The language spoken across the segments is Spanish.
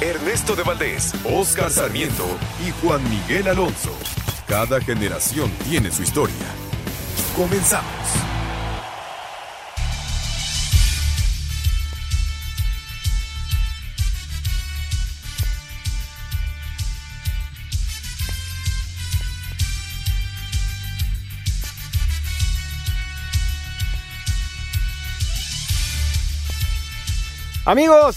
Ernesto de Valdés, Óscar Sarmiento y Juan Miguel Alonso. Cada generación tiene su historia. Comenzamos.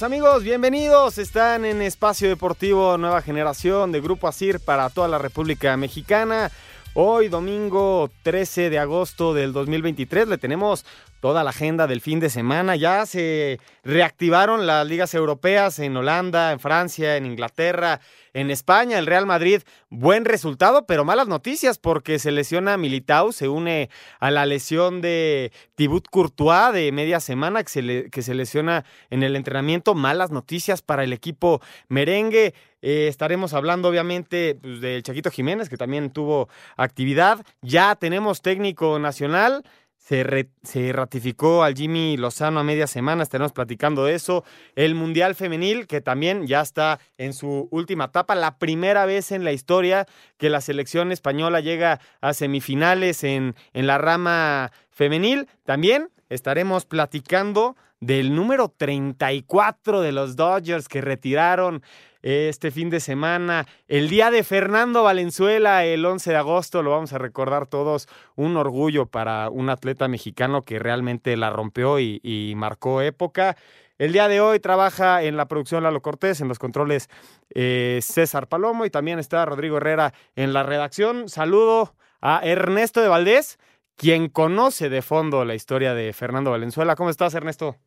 Amigos, bienvenidos. Están en Espacio Deportivo Nueva Generación de Grupo ASIR para toda la República Mexicana. Hoy, domingo 13 de agosto del 2023, le tenemos toda la agenda del fin de semana. Ya se reactivaron las ligas europeas en Holanda, en Francia, en Inglaterra, en España. El Real Madrid, buen resultado, pero malas noticias porque se lesiona Militao, se une a la lesión de Thibaut Courtois de media semana que se lesiona en el entrenamiento. Malas noticias para el equipo merengue. Estaremos hablando obviamente pues, del Chaquito Jiménez, que también tuvo actividad. Ya tenemos técnico nacional. Se ratificó al Jaime Lozano a media semana, estaremos platicando de eso. El Mundial Femenil, que también ya está en su última etapa, la primera vez en la historia que la selección española llega a semifinales en la rama femenil. También estaremos platicando del número 34 de los Dodgers que retiraron este fin de semana, el día de Fernando Valenzuela, el 11 de agosto, lo vamos a recordar todos, un orgullo para un atleta mexicano que realmente la rompió y marcó época. El día de hoy trabaja en la producción Lalo Cortés, en los controles César Palomo y también está Rodrigo Herrera en la redacción. Saludo a Ernesto de Valdés, quien conoce de fondo la historia de Fernando Valenzuela. ¿Cómo estás, Ernesto?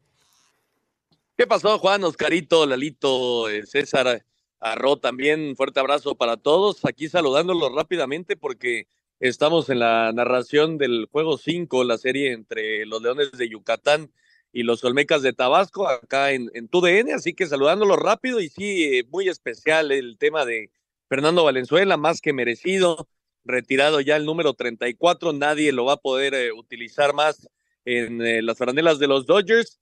¿Qué pasó, Juan, Oscarito, Lalito, César, Arro también? Fuerte abrazo para todos. Aquí saludándolos rápidamente porque estamos en la narración del Juego 5, la serie entre los Leones de Yucatán y los Olmecas de Tabasco, acá en TUDN. Así que saludándolos rápido y sí, muy especial el tema de Fernando Valenzuela, más que merecido. Retirado ya el número 34, nadie lo va a poder utilizar más en las franelas de los Dodgers.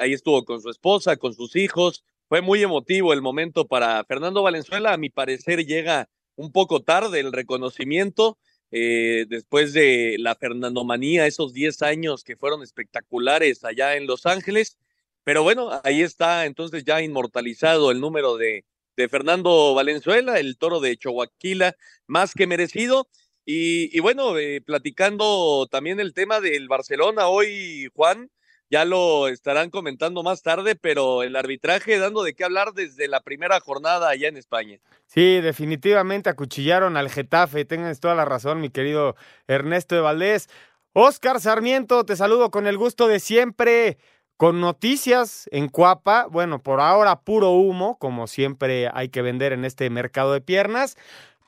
Ahí estuvo con su esposa, con sus hijos. Fue muy emotivo el momento para Fernando Valenzuela. A mi parecer llega un poco tarde el reconocimiento después de la Fernandomanía, esos 10 años que fueron espectaculares allá en Los Ángeles. Pero bueno, ahí está entonces ya inmortalizado el número de Fernando Valenzuela, el Toro de Choaquila, más que merecido. Y bueno, platicando también el tema del Barcelona hoy, Juan. Ya lo estarán comentando más tarde, pero el arbitraje dando de qué hablar desde la primera jornada allá en España. Sí, definitivamente acuchillaron al Getafe. Tengas toda la razón, mi querido Ernesto de Valdés. Óscar Sarmiento, te saludo con el gusto de siempre. Con noticias en Cuapa, bueno, por ahora puro humo, como siempre hay que vender en este mercado de piernas,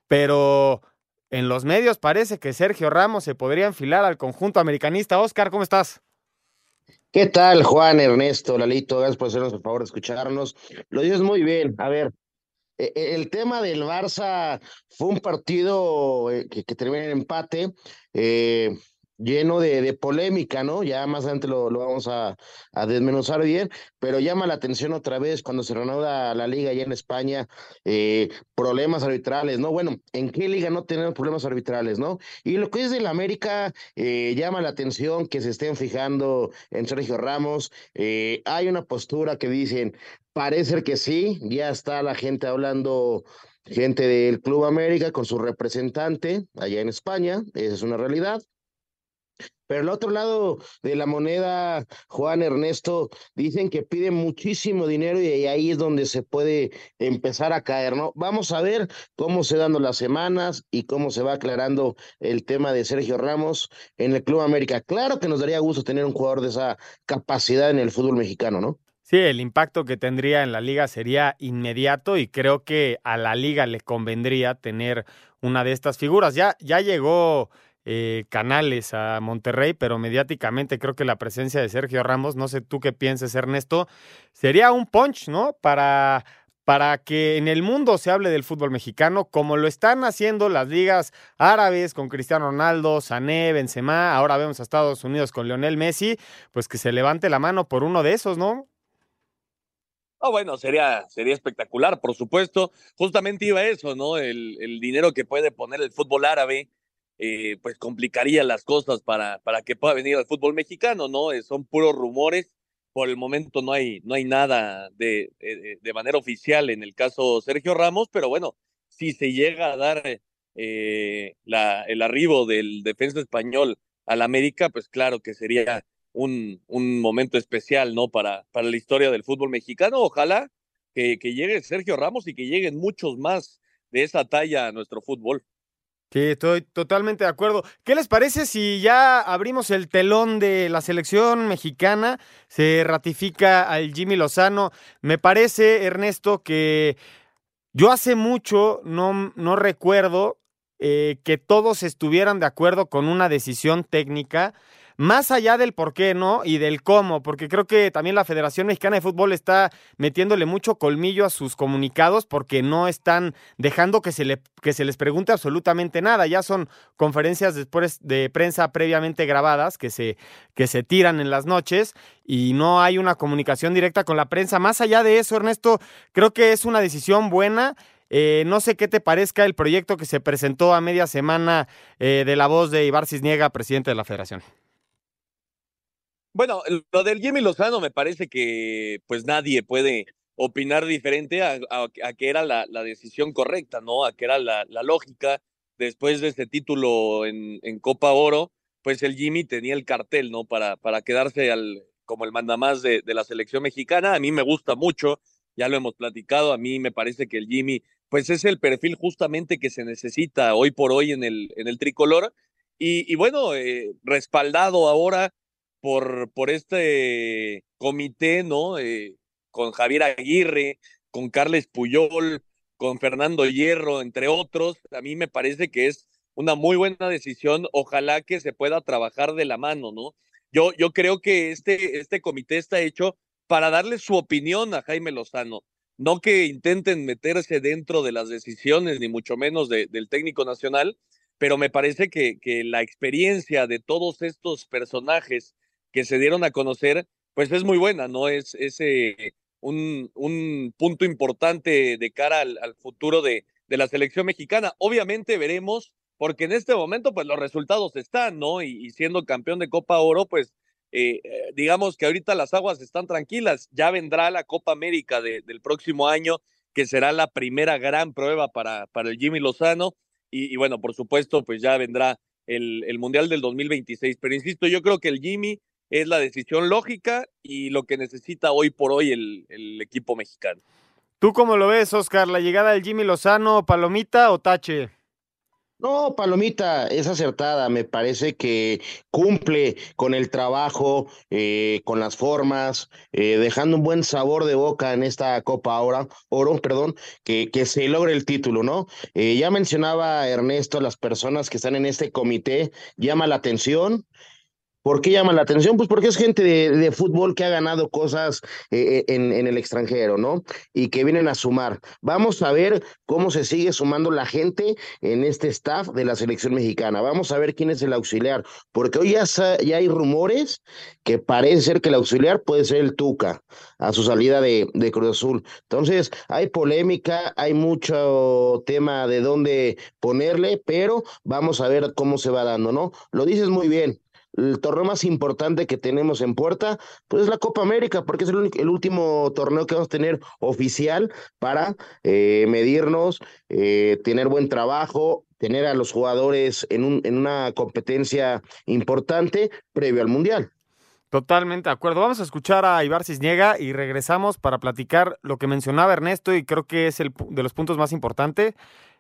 pero en los medios parece que Sergio Ramos se podría enfilar al conjunto americanista. Óscar, ¿cómo estás? ¿Qué tal, Juan, Ernesto, Lalito? Gracias por hacernos el favor de escucharnos. Lo dices muy bien. A ver, el tema del Barça fue un partido que termina en empate, lleno de polémica, ¿no? Ya más adelante lo vamos a desmenuzar bien, pero llama la atención otra vez cuando se reanuda la liga allá en España, problemas arbitrales, ¿no? Bueno, ¿en qué liga no tenemos problemas arbitrales, no? Y lo que es del América, llama la atención que se estén fijando en Sergio Ramos. Hay una postura que dicen, parece que sí, ya está la gente hablando, gente del Club América con su representante allá en España, esa es una realidad. Pero el otro lado de la moneda, Juan, Ernesto, dicen que piden muchísimo dinero y ahí es donde se puede empezar a caer, ¿no? Vamos a ver cómo se dan las semanas y cómo se va aclarando el tema de Sergio Ramos en el Club América. Claro que nos daría gusto tener un jugador de esa capacidad en el fútbol mexicano, ¿no? Sí, el impacto que tendría en la liga sería inmediato y creo que a la liga le convendría tener una de estas figuras. Ya llegó Canales a Monterrey, pero mediáticamente creo que la presencia de Sergio Ramos, no sé tú qué pienses, Ernesto, sería un punch, ¿no? Para que en el mundo se hable del fútbol mexicano, como lo están haciendo las ligas árabes con Cristiano Ronaldo, Sané, Benzema, ahora vemos a Estados Unidos con Lionel Messi, pues que se levante la mano por uno de esos, ¿no? Oh, bueno, sería espectacular, por supuesto. Justamente iba eso, ¿no? El dinero que puede poner el fútbol árabe, pues complicaría las cosas para que pueda venir al fútbol mexicano, ¿no? Son puros rumores. Por el momento no hay nada de manera oficial en el caso Sergio Ramos, pero bueno, si se llega a dar el arribo del defensa español al América, pues claro que sería un momento especial, ¿no? Para la historia del fútbol mexicano. Ojalá que llegue Sergio Ramos y que lleguen muchos más de esa talla a nuestro fútbol. Sí, estoy totalmente de acuerdo. ¿Qué les parece si ya abrimos el telón de la selección mexicana? Se ratifica al Jimmy Lozano. Me parece, Ernesto, que yo hace mucho no recuerdo que todos estuvieran de acuerdo con una decisión técnica, más allá del por qué, ¿no? Y del cómo, porque creo que también la Federación Mexicana de Fútbol está metiéndole mucho colmillo a sus comunicados porque no están dejando que se les pregunte absolutamente nada. Ya son conferencias después de prensa previamente grabadas que se tiran en las noches y no hay una comunicación directa con la prensa. Más allá de eso, Ernesto, creo que es una decisión buena. No sé qué te parezca el proyecto que se presentó a media semana de la voz de Ivar Sisniega, presidente de la Federación. Bueno, lo del Jimmy Lozano me parece que pues nadie puede opinar diferente a que era la decisión correcta, ¿no? A que era la lógica. Después de este título en Copa Oro, pues el Jimmy tenía el cartel, ¿no? Para quedarse como el mandamás de la selección mexicana. A mí me gusta mucho, ya lo hemos platicado. A mí me parece que el Jimmy pues es el perfil justamente que se necesita hoy por hoy en el tricolor. Y bueno, respaldado ahora por este comité, ¿no? Con Javier Aguirre, con Carles Puyol, con Fernando Hierro, entre otros. A mí me parece que es una muy buena decisión. Ojalá que se pueda trabajar de la mano, ¿no? Yo creo que este comité está hecho para darle su opinión a Jaime Lozano, no que intenten meterse dentro de las decisiones, ni mucho menos del técnico nacional, pero me parece que la experiencia de todos estos personajes que se dieron a conocer, pues es muy buena, ¿no? Es un punto importante de cara al futuro de la selección mexicana. Obviamente veremos, porque en este momento pues los resultados están, ¿no? Y siendo campeón de Copa Oro, pues digamos que ahorita las aguas están tranquilas. Ya vendrá la Copa América del próximo año, que será la primera gran prueba para el Jimmy Lozano. Y bueno, por supuesto, pues ya vendrá el Mundial del 2026. Pero insisto, yo creo que el Jimmy es la decisión lógica y lo que necesita hoy por hoy el equipo mexicano. ¿Tú cómo lo ves, Oscar? ¿La llegada del Jimmy Lozano, palomita o tache? No, palomita, es acertada, me parece que cumple con el trabajo, con las formas, dejando un buen sabor de boca en esta Copa Oro, que se logre el título, ¿no? Ya mencionaba Ernesto, las personas que están en este comité, llama la atención. ¿Por qué llama la atención? Pues porque es gente de fútbol que ha ganado cosas en el extranjero, ¿no? Y que vienen a sumar. Vamos a ver cómo se sigue sumando la gente en este staff de la selección mexicana. Vamos a ver quién es el auxiliar, porque hoy ya hay rumores que parece ser que el auxiliar puede ser el Tuca a su salida de Cruz Azul. Entonces, hay polémica, hay mucho tema de dónde ponerle, pero vamos a ver cómo se va dando, ¿no? Lo dices muy bien. El torneo más importante que tenemos en puerta, pues es la Copa América, porque es el último torneo que vamos a tener oficial para medirnos, tener buen trabajo, tener a los jugadores en una competencia importante previo al Mundial. Totalmente de acuerdo. Vamos a escuchar a Ivar Sisniega y regresamos para platicar lo que mencionaba Ernesto, y creo que es el de los puntos más importantes,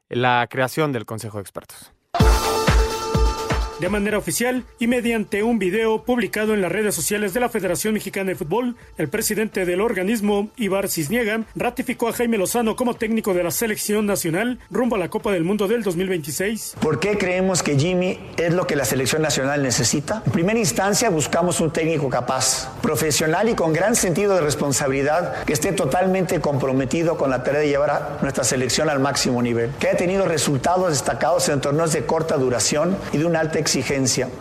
la creación del Consejo de Expertos. De manera oficial y mediante un video publicado en las redes sociales de la Federación Mexicana de Fútbol, el presidente del organismo, Ivar Sisniega, ratificó a Jaime Lozano como técnico de la selección nacional rumbo a la Copa del Mundo del 2026. ¿Por qué creemos que Jimmy es lo que la selección nacional necesita? En primera instancia buscamos un técnico capaz, profesional y con gran sentido de responsabilidad, que esté totalmente comprometido con la tarea de llevar a nuestra selección al máximo nivel, que haya tenido resultados destacados en torneos de corta duración y de una alta exigencia.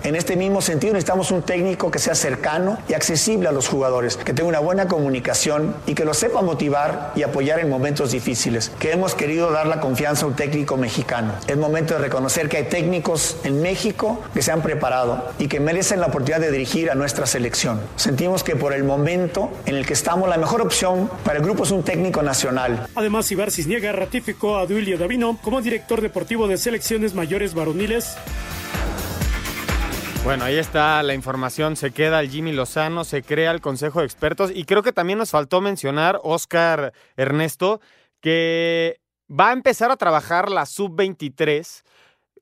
En este mismo sentido necesitamos un técnico que sea cercano y accesible a los jugadores, que tenga una buena comunicación y que los sepa motivar y apoyar en momentos difíciles. Que hemos querido dar la confianza a un técnico mexicano. Es momento de reconocer que hay técnicos en México que se han preparado y que merecen la oportunidad de dirigir a nuestra selección. Sentimos que por el momento en el que estamos, la mejor opción para el grupo es un técnico nacional. Además, Ivar Sisniega ratificó a Duilio Davino como director deportivo de selecciones mayores varoniles. Bueno, ahí está la información, se queda el Jimmy Lozano, se crea el Consejo de Expertos, y creo que también nos faltó mencionar, Óscar, Ernesto, que va a empezar a trabajar la Sub-23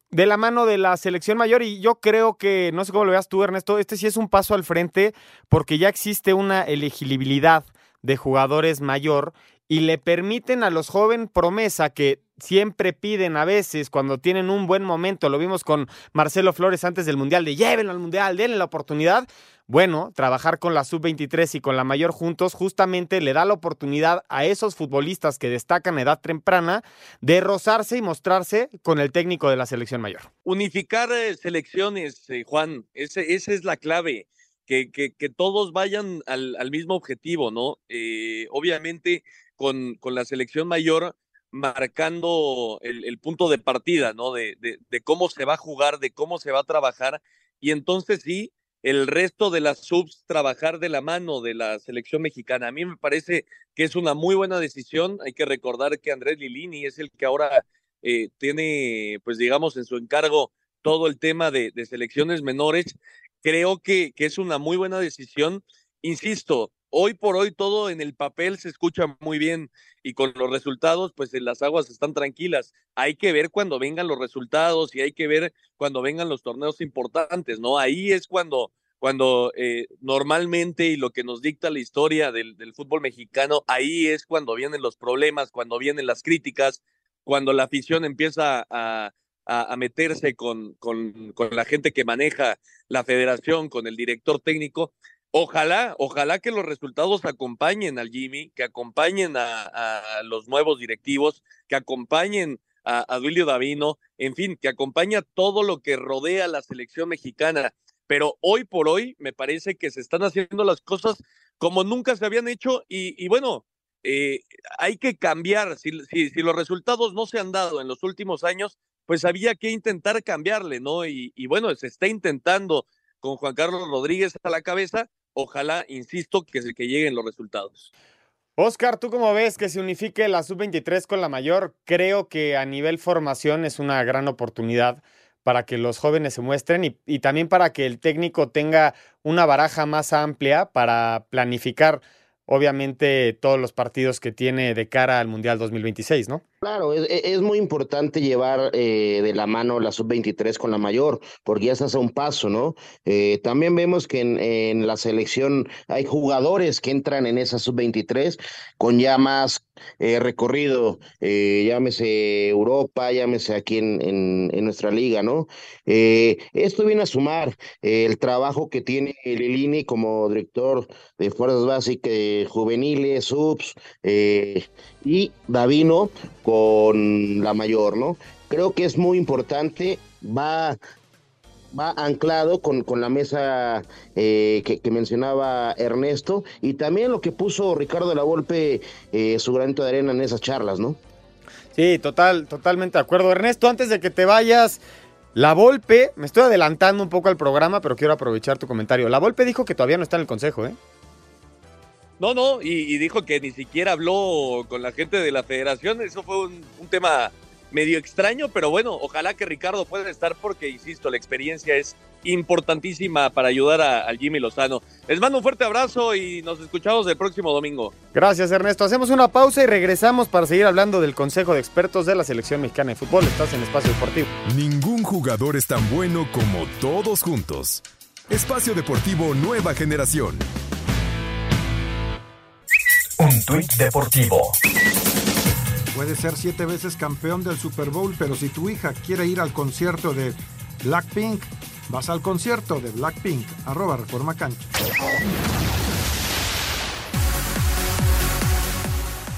de la mano de la selección mayor, y yo creo que, no sé cómo lo veas tú, Ernesto, este sí es un paso al frente porque ya existe una elegibilidad de jugadores mayor y le permiten a los jóvenes promesa que siempre piden a veces cuando tienen un buen momento, lo vimos con Marcelo Flores antes del Mundial, de llévenlo al Mundial, denle la oportunidad. Bueno, trabajar con la Sub-23 y con la mayor juntos justamente le da la oportunidad a esos futbolistas que destacan a edad temprana de rozarse y mostrarse con el técnico de la selección mayor. Unificar selecciones, Juan, esa es la clave, que todos vayan al mismo objetivo, ¿no? Obviamente con la selección mayor marcando el punto de partida, ¿no? De cómo se va a jugar, de cómo se va a trabajar, y entonces sí, el resto de las subs trabajar de la mano de la selección mexicana. A mí me parece que es una muy buena decisión. Hay que recordar que Andrés Lilini es el que ahora tiene, pues digamos, en su encargo todo el tema de selecciones menores. Creo que es una muy buena decisión. Insisto, hoy por hoy todo en el papel se escucha muy bien y con los resultados pues las aguas están tranquilas. Hay que ver cuando vengan los resultados y hay que ver cuando vengan los torneos importantes, ¿no? Ahí es cuando normalmente, y lo que nos dicta la historia del fútbol mexicano, ahí es cuando vienen los problemas, cuando vienen las críticas, cuando la afición empieza a meterse con la gente que maneja la federación, con el director técnico. Ojalá que los resultados acompañen al Jimmy, que acompañen a los nuevos directivos, que acompañen a Duilio Davino, en fin, que acompañe todo lo que rodea a la selección mexicana. Pero hoy por hoy me parece que se están haciendo las cosas como nunca se habían hecho, y bueno, hay que cambiar. Si los resultados no se han dado en los últimos años, pues había que intentar cambiarle, ¿no? Y bueno, se está intentando con Juan Carlos Rodríguez a la cabeza. Ojalá, insisto, que lleguen los resultados. Óscar, ¿tú cómo ves que se unifique la Sub-23 con la mayor? Creo que a nivel formación es una gran oportunidad para que los jóvenes se muestren y también para que el técnico tenga una baraja más amplia para planificar, obviamente, todos los partidos que tiene de cara al Mundial 2026, ¿no? Claro, es muy importante llevar de la mano la Sub-23 con la mayor, porque ya se hace un paso, ¿no? También vemos que en la selección hay jugadores que entran en esa Sub-23 con ya más recorrido, llámese Europa, llámese aquí en nuestra liga, ¿no? Esto viene a sumar el trabajo que tiene Lilini como director de fuerzas básicas, juveniles, subs, y Davino con la mayor, ¿no? Creo que es muy importante, va anclado con la mesa que mencionaba Ernesto, y también lo que puso Ricardo Lavolpe, su granito de arena en esas charlas, ¿no? Sí, totalmente de acuerdo. Ernesto, antes de que te vayas, Lavolpe, me estoy adelantando un poco al programa, pero quiero aprovechar tu comentario. Lavolpe dijo que todavía no está en el consejo, ¿eh? No, y dijo que ni siquiera habló con la gente de la federación. Eso fue un tema medio extraño, pero bueno, ojalá que Ricardo pueda estar porque, insisto, la experiencia es importantísima para ayudar al Jimmy Lozano. Les mando un fuerte abrazo y nos escuchamos el próximo domingo. Gracias, Ernesto. Hacemos una pausa y regresamos para seguir hablando del Consejo de Expertos de la Selección Mexicana de Fútbol. Estás en Espacio Deportivo. Ningún jugador es tan bueno como todos juntos. Espacio Deportivo Nueva Generación. Un tuit deportivo. Puedes ser 7 veces campeón del Super Bowl, pero si tu hija quiere ir al concierto de Blackpink, vas al concierto de Blackpink. @Reforma Cancha.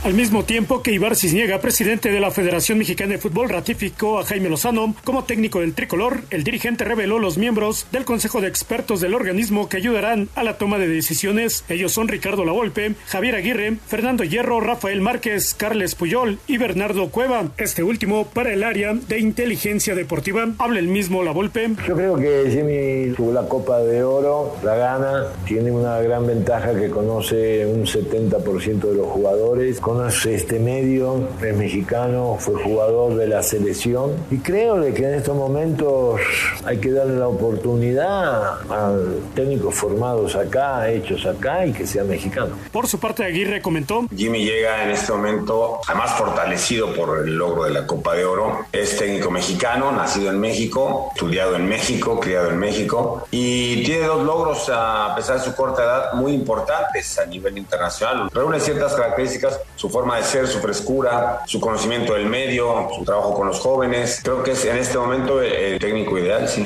Al mismo tiempo que Ivar Sisniega, presidente de la Federación Mexicana de Fútbol, ratificó a Jaime Lozano como técnico del tricolor, el dirigente reveló los miembros del Consejo de Expertos del organismo que ayudarán a la toma de decisiones. Ellos son Ricardo Lavolpe, Javier Aguirre, Fernando Hierro, Rafael Márquez, Carles Puyol y Bernardo Cueva. Este último para el área de inteligencia deportiva. Habla el mismo Lavolpe. Yo creo que Jimmy tuvo la Copa de Oro, la gana, tiene una gran ventaja que conoce un 70% de los jugadores. Conoce este medio, es mexicano, fue jugador de la selección y creo de que en estos momentos hay que darle la oportunidad a técnicos formados acá, hechos acá y que sea mexicano. Por su parte, Aguirre comentó: Jimmy llega en este momento, además fortalecido por el logro de la Copa de Oro. Es técnico mexicano, nacido en México, estudiado en México, criado en México y tiene 2 logros a pesar de su corta edad muy importantes a nivel internacional. Reúne ciertas características. Su forma de ser, su frescura, su conocimiento del medio, su trabajo con los jóvenes. Creo que es en este momento el técnico ideal, sí.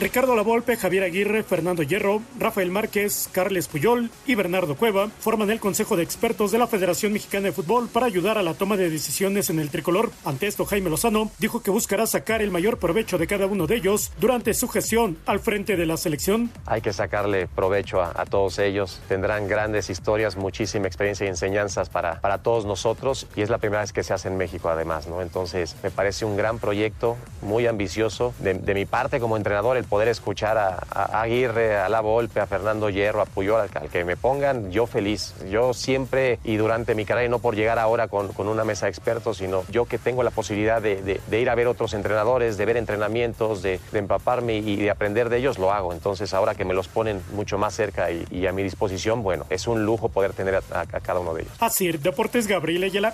Ricardo Lavolpe, Javier Aguirre, Fernando Hierro, Rafael Márquez, Carles Puyol y Bernardo Cueva forman el Consejo de Expertos de la Federación Mexicana de Fútbol para ayudar a la toma de decisiones en el tricolor. Ante esto, Jaime Lozano dijo que buscará sacar el mayor provecho de cada uno de ellos durante su gestión al frente de la selección. Hay que sacarle provecho a todos ellos. Tendrán grandes historias, muchísima experiencia y enseñanzas para todos nosotros. Y es la primera vez que se hace en México, además, ¿no? Entonces, me parece un gran proyecto, muy ambicioso. De mi parte, como entrenador, el poder escuchar a Aguirre, a Lavolpe, a Fernando Hierro, a Puyol, al que me pongan, yo feliz. Yo siempre y durante mi carrera, y no por llegar ahora con una mesa de expertos, sino yo que tengo la posibilidad de ir a ver otros entrenadores, de ver entrenamientos, de empaparme y de aprender de ellos, lo hago. Entonces, ahora que me los ponen mucho más cerca y a mi disposición, bueno, es un lujo poder tener a cada uno de ellos. Así, Deportes, Gabriel Ayala.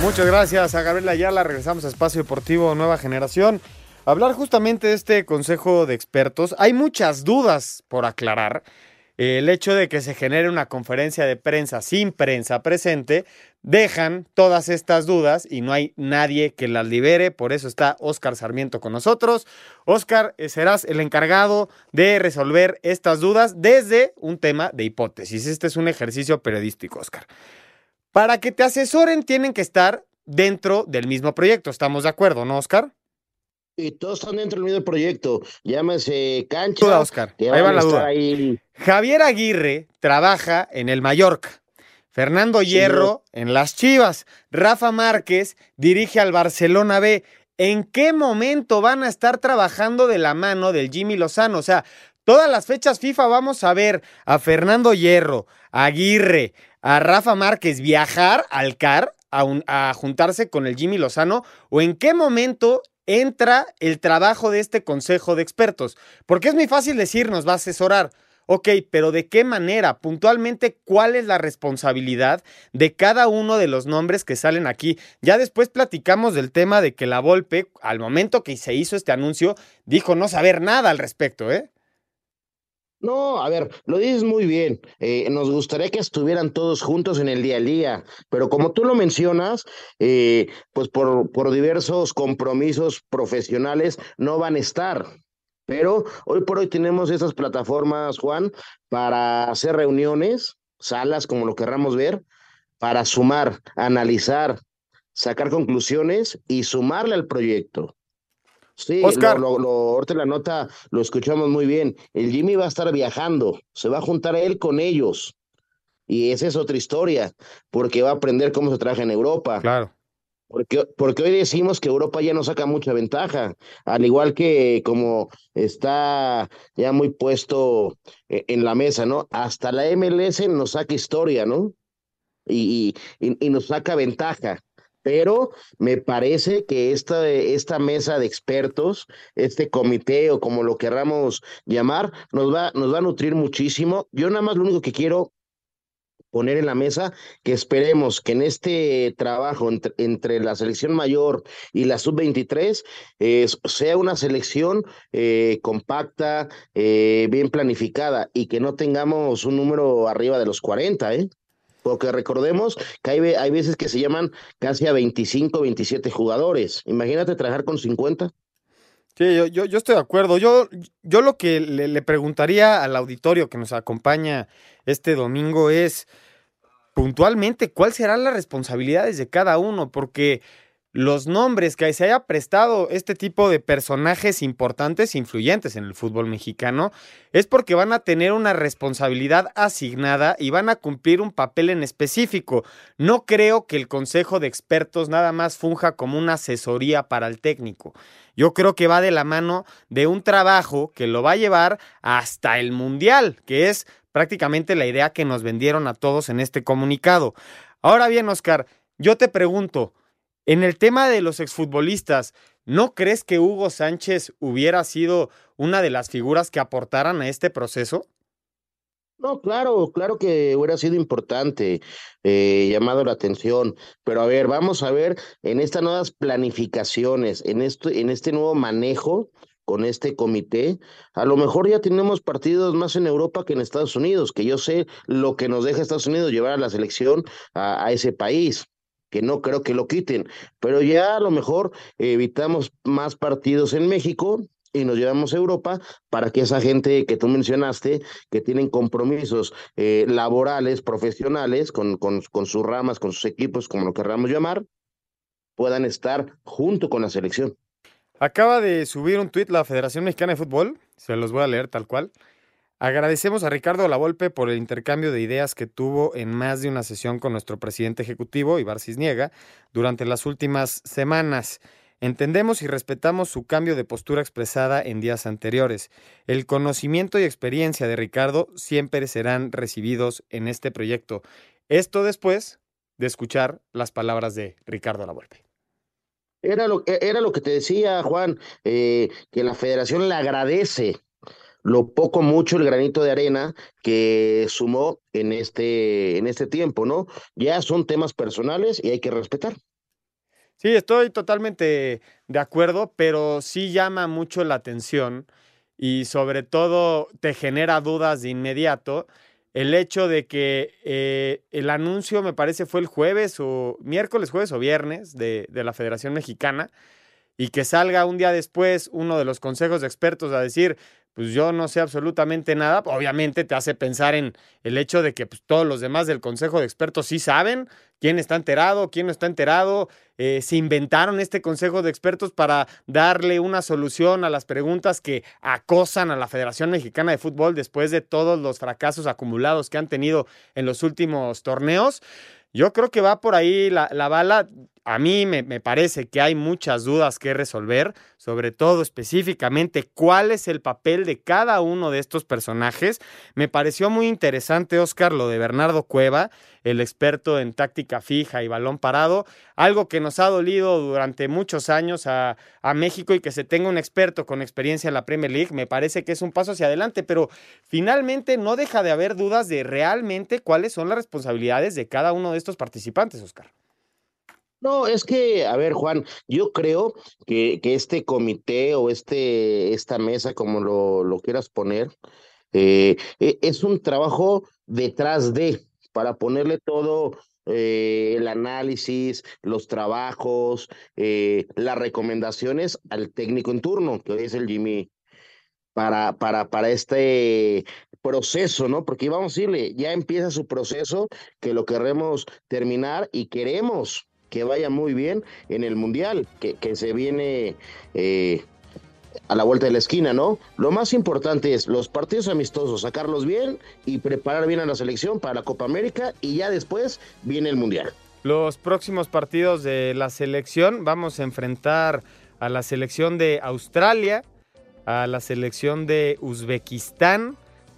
Muchas gracias a Gabriel Ayala. Regresamos a Espacio Deportivo Nueva Generación. Hablar justamente de este consejo de expertos, hay muchas dudas por aclarar. El hecho de que se genere una conferencia de prensa sin prensa presente, dejan todas estas dudas y no hay nadie que las libere. Por eso está Óscar Sarmiento con nosotros. Óscar, serás el encargado de resolver estas dudas desde un tema de hipótesis. Este es un ejercicio periodístico, Óscar. Para que te asesoren tienen que estar dentro del mismo proyecto. ¿Estamos de acuerdo, no, Óscar? Y todos están dentro del mismo proyecto, llámese cancha. Duda, Oscar. Ahí va la duda. Ahí. Javier Aguirre trabaja en el Mallorca, Fernando Hierro en las Chivas, Rafa Márquez dirige al Barcelona B. ¿En qué momento van a estar trabajando de la mano del Jimmy Lozano? O sea, todas las fechas FIFA vamos a ver a Fernando Hierro, a Aguirre, a Rafa Márquez viajar al CAR a juntarse con el Jimmy Lozano, o en qué momento entra el trabajo de este consejo de expertos, porque es muy fácil decir nos va a asesorar, ok, pero ¿de qué manera? Puntualmente, ¿cuál es la responsabilidad de cada uno de los nombres que salen aquí? Ya después platicamos del tema de que Lavolpe, al momento que se hizo este anuncio, dijo no saber nada al respecto, ¿eh? No, a ver, lo dices muy bien. Nos gustaría que estuvieran todos juntos en el día a día, pero como tú lo mencionas, pues por diversos compromisos profesionales no van a estar. Pero hoy por hoy tenemos esas plataformas, Juan, para hacer reuniones, salas, como lo querramos ver, para sumar, analizar, sacar conclusiones y sumarle al proyecto. Sí, Oscar. Ahorita la nota lo escuchamos muy bien. El Jimmy va a estar viajando, se va a juntar él con ellos. Y esa es otra historia, porque va a aprender cómo se trabaja en Europa. Claro. Porque hoy decimos que Europa ya no saca mucha ventaja, al igual que como está ya muy puesto en la mesa, ¿no? Hasta la MLS nos saca historia, ¿no? Y nos saca ventaja. pero me parece que esta mesa de expertos, este comité o como lo querramos llamar, nos va a nutrir muchísimo. Yo nada más lo único que quiero poner en la mesa, que esperemos que en este trabajo entre la selección mayor y la sub-23 sea una selección compacta, bien planificada, y que no tengamos un número arriba de los 40, porque recordemos que hay veces que se llaman casi a 25, 27 jugadores. Imagínate trabajar con 50. Sí, yo estoy de acuerdo. Yo lo que le preguntaría al auditorio que nos acompaña este domingo es, puntualmente, ¿cuáles serán las responsabilidades de cada uno? Porque los nombres que se haya prestado este tipo de personajes importantes e influyentes en el fútbol mexicano es porque van a tener una responsabilidad asignada y van a cumplir un papel en específico. No creo que el Consejo de Expertos nada más funja como una asesoría para el técnico. Yo creo que va de la mano de un trabajo que lo va a llevar hasta el Mundial, que es prácticamente la idea que nos vendieron a todos en este comunicado. Ahora bien, Oscar, yo te pregunto, en el tema de los exfutbolistas, ¿no crees que Hugo Sánchez hubiera sido una de las figuras que aportaran a este proceso? No, claro que hubiera sido importante, llamado la atención, pero a ver, vamos a ver en estas nuevas planificaciones, en este nuevo manejo con este comité, a lo mejor ya tenemos partidos más en Europa que en Estados Unidos, que yo sé lo que nos deja Estados Unidos llevar a la selección a ese país, que no creo que lo quiten, pero ya a lo mejor evitamos más partidos en México y nos llevamos a Europa para que esa gente que tú mencionaste, que tienen compromisos laborales, profesionales, con sus ramas, con sus equipos, como lo querramos llamar, puedan estar junto con la selección. Acaba de subir un tuit la Federación Mexicana de Fútbol, se los voy a leer tal cual. Agradecemos a Ricardo Lavolpe por el intercambio de ideas que tuvo en más de una sesión con nuestro presidente ejecutivo, Ivar Sisniega, durante las últimas semanas. Entendemos y respetamos su cambio de postura expresada en días anteriores. El conocimiento y experiencia de Ricardo siempre serán recibidos en este proyecto. Esto después de escuchar las palabras de Ricardo Lavolpe. Era lo que te decía, Juan, que la Federación le agradece lo poco mucho, el granito de arena que sumó en este tiempo, ¿no? Ya son temas personales y hay que respetar. Sí, estoy totalmente de acuerdo, pero sí llama mucho la atención y sobre todo te genera dudas de inmediato el hecho de que el anuncio, me parece, fue el jueves o viernes de la Federación Mexicana, y que salga un día después uno de los consejos de expertos a decir, pues yo no sé absolutamente nada. Obviamente te hace pensar en el hecho de que pues, todos los demás del Consejo de Expertos sí saben quién está enterado, quién no está enterado. Se inventaron este Consejo de Expertos para darle una solución a las preguntas que acosan a la Federación Mexicana de Fútbol después de todos los fracasos acumulados que han tenido en los últimos torneos. Yo creo que va por ahí la bala. A mí me parece que hay muchas dudas que resolver, sobre todo específicamente cuál es el papel de cada uno de estos personajes. Me pareció muy interesante, Óscar, lo de Bernardo Cueva, el experto en táctica fija y balón parado, algo que nos ha dolido durante muchos años a México, y que se tenga un experto con experiencia en la Premier League, me parece que es un paso hacia adelante, pero finalmente no deja de haber dudas de realmente cuáles son las responsabilidades de cada uno de estos participantes, Óscar. No, es que, a ver, Juan, yo creo que este comité o esta mesa, como lo quieras poner, es un trabajo detrás de, para ponerle todo el análisis, los trabajos, las recomendaciones al técnico en turno, que hoy es el Jimmy, para este proceso, ¿no? Porque vamos a decirle, ya empieza su proceso, que lo queremos terminar y queremos que vaya muy bien en el Mundial, que se viene a la vuelta de la esquina, ¿no? Lo más importante es los partidos amistosos, sacarlos bien y preparar bien a la selección para la Copa América, y ya después viene el Mundial. Los próximos partidos de la selección, vamos a enfrentar a la selección de Australia, a la selección de Uzbekistán,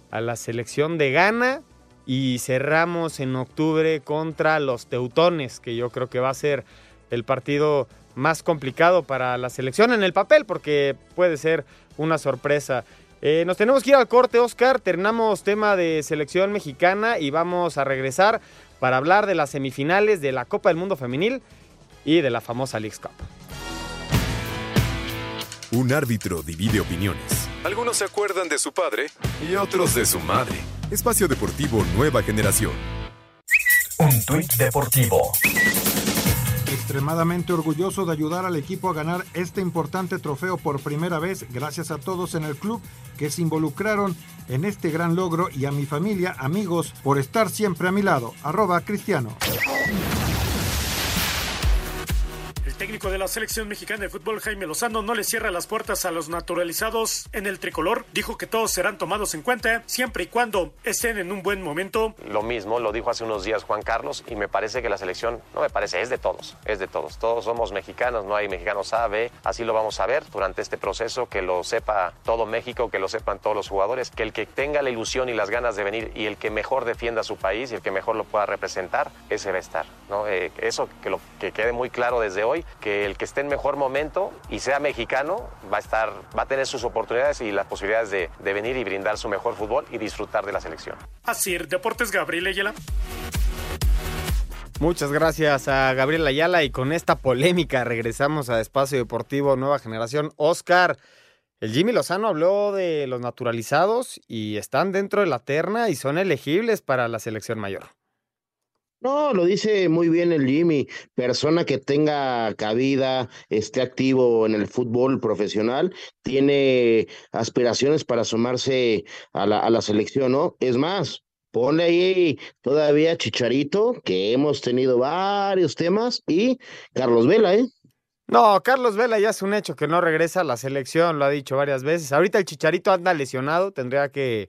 a la selección de Ghana, y cerramos en octubre contra los Teutones, que yo creo que va a ser el partido más complicado para la selección en el papel, porque puede ser una sorpresa. Nos tenemos que ir al corte, Oscar. Terminamos tema de selección mexicana y vamos a regresar para hablar de las semifinales de la Copa del Mundo Femenil y de la famosa Leagues Cup. Un árbitro divide opiniones. Algunos se acuerdan de su padre y otros de su madre. Espacio Deportivo Nueva Generación. Un tuit deportivo. Extremadamente orgulloso de ayudar al equipo a ganar este importante trofeo por primera vez, gracias a todos en el club que se involucraron en este gran logro y a mi familia, amigos, por estar siempre a mi lado. @Cristiano. El técnico de la selección mexicana de fútbol, Jaime Lozano, no le cierra las puertas a los naturalizados en el tricolor. Dijo que todos serán tomados en cuenta siempre y cuando estén en un buen momento. Lo mismo lo dijo hace unos días Juan Carlos, y me parece que la selección, es de todos, Todos somos mexicanos, no hay mexicanos A, B, así lo vamos a ver durante este proceso, que lo sepa todo México, que lo sepan todos los jugadores, que el que tenga la ilusión y las ganas de venir y el que mejor defienda a su país y el que mejor lo pueda representar, ese va a estar, ¿no? Eso que quede muy claro desde hoy. Que el que esté en mejor momento y sea mexicano va a tener sus oportunidades y las posibilidades de venir y brindar su mejor fútbol y disfrutar de la selección. Así, Deportes, Gabriel Ayala. Muchas gracias a Gabriel Ayala, y con esta polémica regresamos a Espacio Deportivo Nueva Generación. Oscar, el Jimmy Lozano habló de los naturalizados y están dentro de la terna y son elegibles para la selección mayor. No, lo dice muy bien el Jimmy, persona que tenga cabida, esté activo en el fútbol profesional, tiene aspiraciones para sumarse a la selección, ¿no? Es más, ponle ahí todavía Chicharito, que hemos tenido varios temas, y Carlos Vela, ¿eh? No, Carlos Vela ya es un hecho que no regresa a la selección, lo ha dicho varias veces. Ahorita el Chicharito anda lesionado, tendría que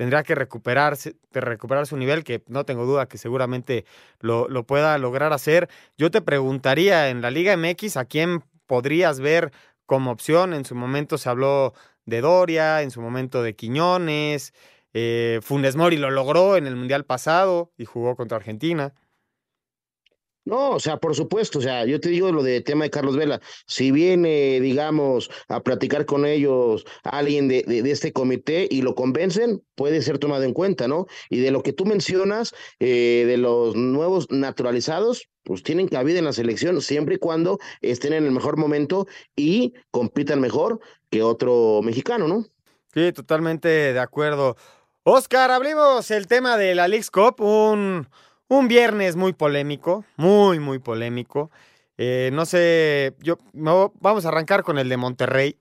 recuperar su nivel, que no tengo duda que seguramente lo pueda lograr hacer. Yo te preguntaría, en la Liga MX, ¿a quién podrías ver como opción? En su momento se habló de Doria, en su momento de Quiñones, Funes Mori lo logró en el Mundial pasado y jugó contra Argentina. No, por supuesto, yo te digo lo de tema de Carlos Vela. Si viene, digamos, a platicar con ellos alguien de este comité y lo convencen, puede ser tomado en cuenta, ¿no? Y de lo que tú mencionas, de los nuevos naturalizados, pues tienen cabida en la selección siempre y cuando estén en el mejor momento y compitan mejor que otro mexicano, ¿no? Sí, totalmente de acuerdo. Oscar, hablemos el tema de la Leagues Cup, un viernes muy polémico, muy polémico. Vamos a arrancar con el de Monterrey,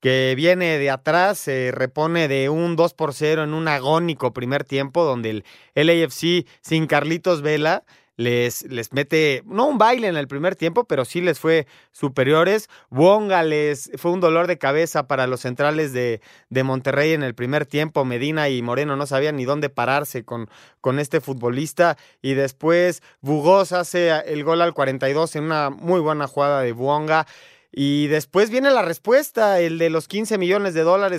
que viene de atrás, se repone de un 2-0 en un agónico primer tiempo, donde el LAFC sin Carlitos Vela les mete, no un baile en el primer tiempo, pero sí les fue superiores. Wonga les fue un dolor de cabeza para los centrales de Monterrey en el primer tiempo. Medina y Moreno no sabían ni dónde pararse con este futbolista, y después Bugos hace el gol al 42 en una muy buena jugada de Wonga. Y después viene la respuesta, el de los $15 millones,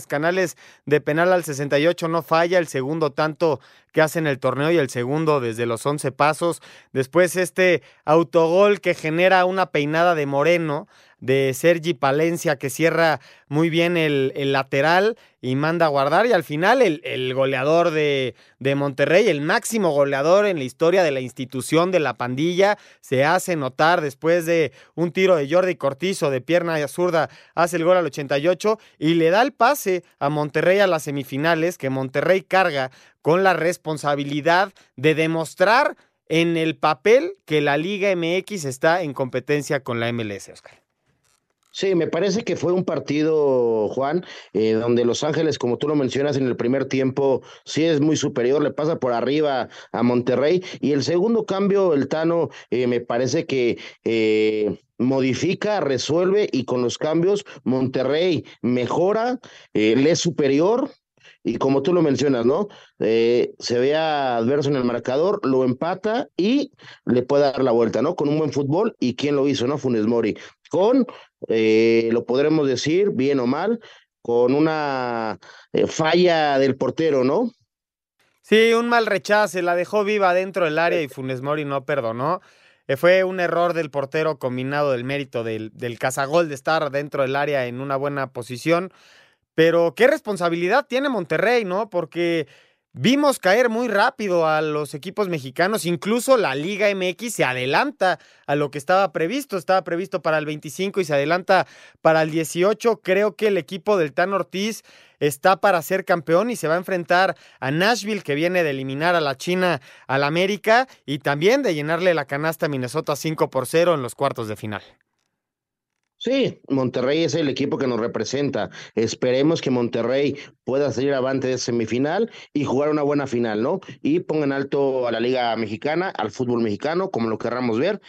Canales de penal al 68 no falla, el segundo tanto que hace en el torneo y el segundo desde los 11 pasos. Después este autogol que genera una peinada de Moreno, de Sergi Palencia, que cierra muy bien el lateral y manda a guardar. Y al final el goleador de Monterrey, el máximo goleador en la historia de la institución de la pandilla, se hace notar después de un tiro de Jordi Cortizo de pierna zurda, hace el gol al 88 y le da el pase a Monterrey a las semifinales, que Monterrey carga con la responsabilidad de demostrar en el papel que la Liga MX está en competencia con la MLS, Oscar. Sí, me parece que fue un partido, Juan, donde Los Ángeles, como tú lo mencionas, en el primer tiempo sí es muy superior, le pasa por arriba a Monterrey, y el segundo cambio, el Tano, me parece que modifica, resuelve, y con los cambios Monterrey mejora, le es superior. Y como tú lo mencionas, ¿no? Se ve adverso en el marcador, lo empata y le puede dar la vuelta, ¿no? Con un buen fútbol. ¿Y quién lo hizo, no? Funes Mori. Con, lo podremos decir, bien o mal, con una falla del portero, ¿no? Sí, un mal rechace, la dejó viva dentro del área y Funes Mori no perdonó. Fue un error del portero combinado del mérito del cazagol de estar dentro del área en una buena posición. Pero qué responsabilidad tiene Monterrey, ¿no? Porque vimos caer muy rápido a los equipos mexicanos. Incluso la Liga MX se adelanta a lo que estaba previsto. Estaba previsto para el 25 y se adelanta para el 18. Creo que el equipo del Tan Ortiz está para ser campeón y se va a enfrentar a Nashville, que viene de eliminar a la China, a la América, y también de llenarle la canasta a Minnesota 5-0 en los cuartos de final. Sí, Monterrey es el equipo que nos representa. Esperemos que Monterrey pueda salir avante de semifinal y jugar una buena final, ¿no? Y pongan alto a la Liga Mexicana, al fútbol mexicano, como lo querramos ver.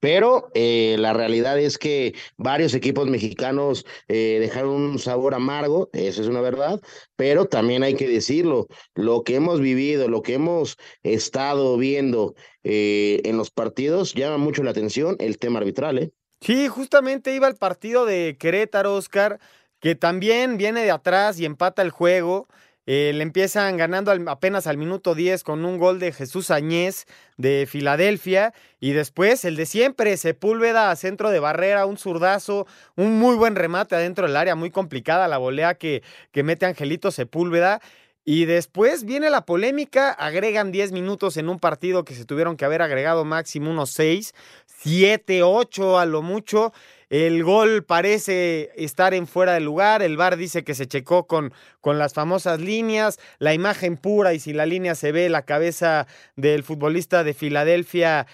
Pero la realidad es que varios equipos mexicanos dejaron un sabor amargo, eso es una verdad, pero también hay que decirlo, lo que hemos vivido, lo que hemos estado viendo en los partidos, llama mucho la atención el tema arbitral, ¿eh? Sí, justamente iba al partido de Querétaro, Oscar, que también viene de atrás y empata el juego. Le empiezan ganando apenas al minuto 10 con un gol de Jesús Añez de Filadelfia. Y después el de siempre, Sepúlveda a centro de barrera, un zurdazo, un muy buen remate adentro del área, muy complicada la volea que mete Angelito Sepúlveda. Y después viene la polémica, agregan 10 minutos en un partido que se tuvieron que haber agregado máximo unos 6, 7, 8 a lo mucho. El gol parece estar en fuera de lugar, el VAR dice que se checó con las famosas líneas, la imagen pura y si la línea se ve, la cabeza del futbolista de Filadelfia,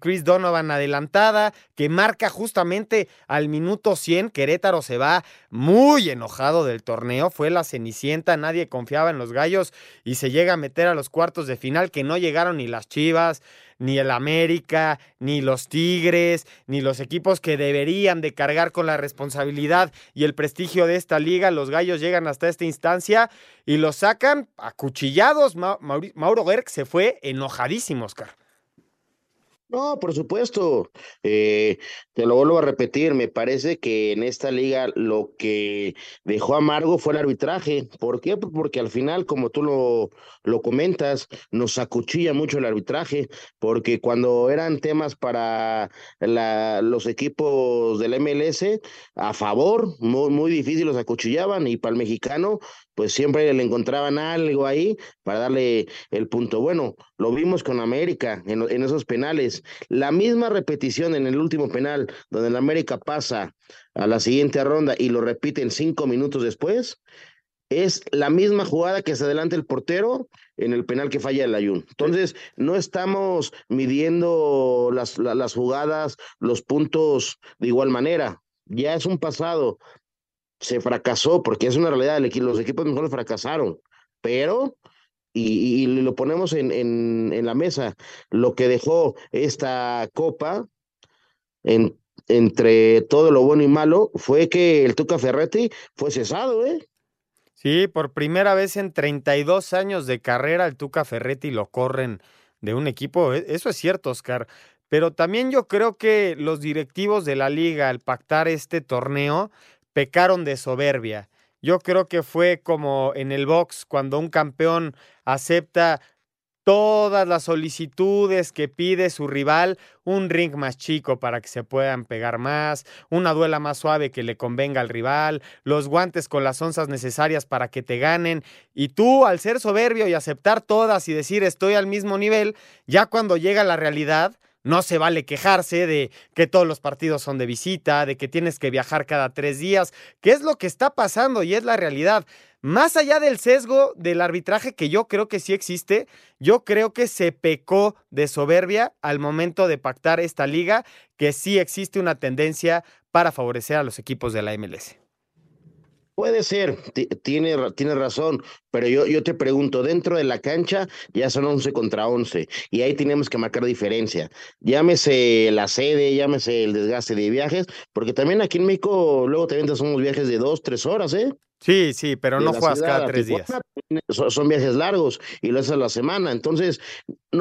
Chris Donovan adelantada, que marca justamente al minuto 100, Querétaro se va muy enojado del torneo, fue la cenicienta, nadie confiaba en los gallos y se llega a meter a los cuartos de final que no llegaron ni las Chivas, ni el América, ni los Tigres, ni los equipos que deberían de cargar con la responsabilidad y el prestigio de esta liga. Los gallos llegan hasta esta instancia y los sacan acuchillados. Mauro Gerg se fue enojadísimo, Oscar. No, por supuesto. Te lo vuelvo a repetir. Me parece que en esta liga lo que dejó amargo fue el arbitraje. ¿Por qué? Porque al final, como tú lo comentas, nos acuchilla mucho el arbitraje, porque cuando eran temas para los equipos del MLS, a favor, muy, muy difícil los acuchillaban, y para el mexicano, pues siempre le encontraban algo ahí para darle el punto. Bueno, lo vimos con América en esos penales. La misma repetición en el último penal, donde el América pasa a la siguiente ronda y lo repiten 5 minutos después, es la misma jugada que se adelanta el portero en el penal que falla el Ayun. Entonces, no estamos midiendo las jugadas, los puntos de igual manera. Ya es un pasado. Se fracasó, porque es una realidad, los equipos mejores fracasaron, pero, y lo ponemos en la mesa, lo que dejó esta Copa, entre todo lo bueno y malo, fue que el Tuca Ferretti fue cesado, ¿eh? Sí, por primera vez en 32 años de carrera, el Tuca Ferretti lo corren de un equipo, eso es cierto, Oscar, pero también yo creo que los directivos de la Liga, al pactar este torneo, pecaron de soberbia. Yo creo que fue como en el box, cuando un campeón acepta todas las solicitudes que pide su rival, un ring más chico para que se puedan pegar más, una duela más suave que le convenga al rival, los guantes con las onzas necesarias para que te ganen, y tú, al ser soberbio y aceptar todas y decir estoy al mismo nivel, ya cuando llega la realidad, no se vale quejarse de que todos los partidos son de visita, de que tienes que viajar cada 3 días, que es lo que está pasando y es la realidad. Más allá del sesgo del arbitraje, que yo creo que sí existe, yo creo que se pecó de soberbia al momento de pactar esta liga, que sí existe una tendencia para favorecer a los equipos de la MLS. Puede ser, tiene razón, pero yo te pregunto, dentro de la cancha ya son 11 contra 11 y ahí tenemos que marcar diferencia, llámese la sede, llámese el desgaste de viajes, porque también aquí en México luego también te hacemos viajes de 2-3 horas, ¿eh? Sí, pero no juegas cada 3 días. Son viajes largos y lo haces a la semana. Entonces,